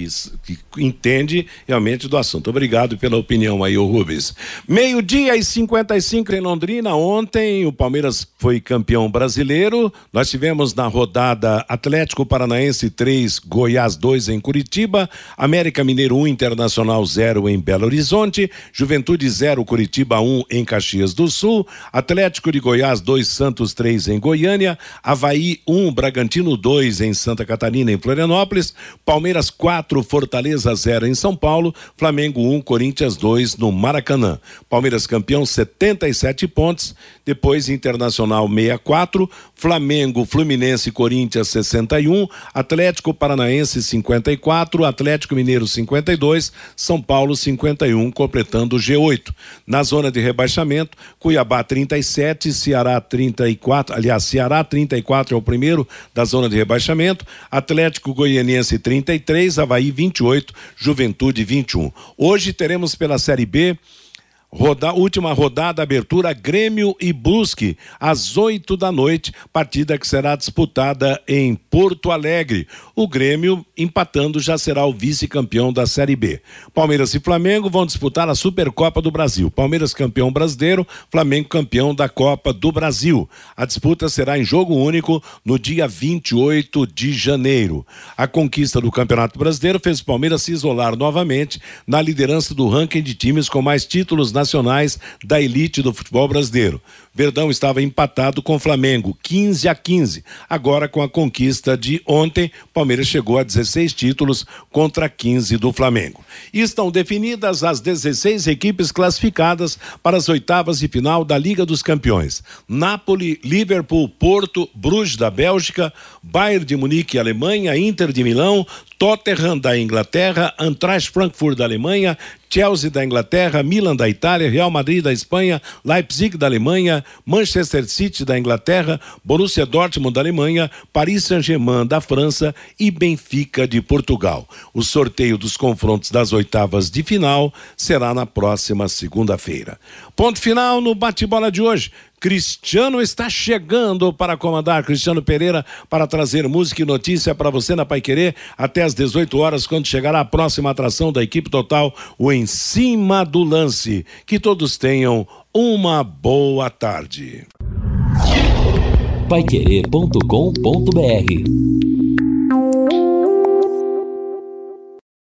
entende realmente do assunto. Obrigado pela opinião aí, o Rubens. 12:55 em Londrina. Ontem o Palmeiras foi campeão brasileiro. Nós tivemos na rodada Atlético Paranaense 3, Goiás 2 em Curitiba, América Mineiro 1, Internacional 0 em Belo Horizonte, Juventude 0, Curitiba 1 em Caxias do Sul, Atlético de Goiás 2, Santos 3 em Goiânia, Avaí 1, Bragantino 2 em Santa Catarina, em Florianópolis, Palmeiras 4, Fortaleza 0 em São Paulo, Flamengo 1, Corinthians 2 no Maracanã. Palmeiras campeão, 77 pontos, depois Internacional 64, Flamengo, Fluminense, Corinthians 61, Atlético Paranaense 54, Atlético Mineiro 52, São Paulo 51, completando o G8. Na zona de rebaixamento, Cuiabá 37, Ceará 34, aliás, Ceará 34 é o primeiro da zona de rebaixamento, Atlético Goianiense 33, Avaí 28, Juventude 21. Hoje teremos pela Série B, última rodada, abertura, Grêmio e Brusque, às 8 da noite, partida que será disputada em Porto Alegre. O Grêmio, empatando, já será o vice-campeão da Série B. Palmeiras e Flamengo vão disputar a Supercopa do Brasil. Palmeiras campeão brasileiro, Flamengo campeão da Copa do Brasil. A disputa será em jogo único no dia 28 de janeiro. A conquista do Campeonato Brasileiro fez o Palmeiras se isolar novamente na liderança do ranking de times com mais títulos na nacionais da elite do futebol brasileiro. Verdão estava empatado com o Flamengo, 15-15. Agora, com a conquista de ontem, Palmeiras chegou a 16 títulos contra 15 do Flamengo. Estão definidas as 16 equipes classificadas para as oitavas de final da Liga dos Campeões. Napoli, Liverpool, Porto, Bruges da Bélgica, Bayern de Munique, Alemanha, Inter de Milão, Tottenham da Inglaterra, Eintracht Frankfurt da Alemanha, Chelsea da Inglaterra, Milan da Itália, Real Madrid da Espanha, Leipzig da Alemanha, Manchester City da Inglaterra, Borussia Dortmund da Alemanha, Paris Saint-Germain da França e Benfica de Portugal. O sorteio dos confrontos das oitavas de final será na próxima segunda-feira. Ponto final no bate-bola de hoje. Cristiano está chegando para comandar, Cristiano Pereira, para trazer música e notícia para você na Paiquerê até às 18 horas, quando chegará a próxima atração da equipe total, o Em Cima do Lance. Que todos tenham uma boa tarde. Paiquerê.com.br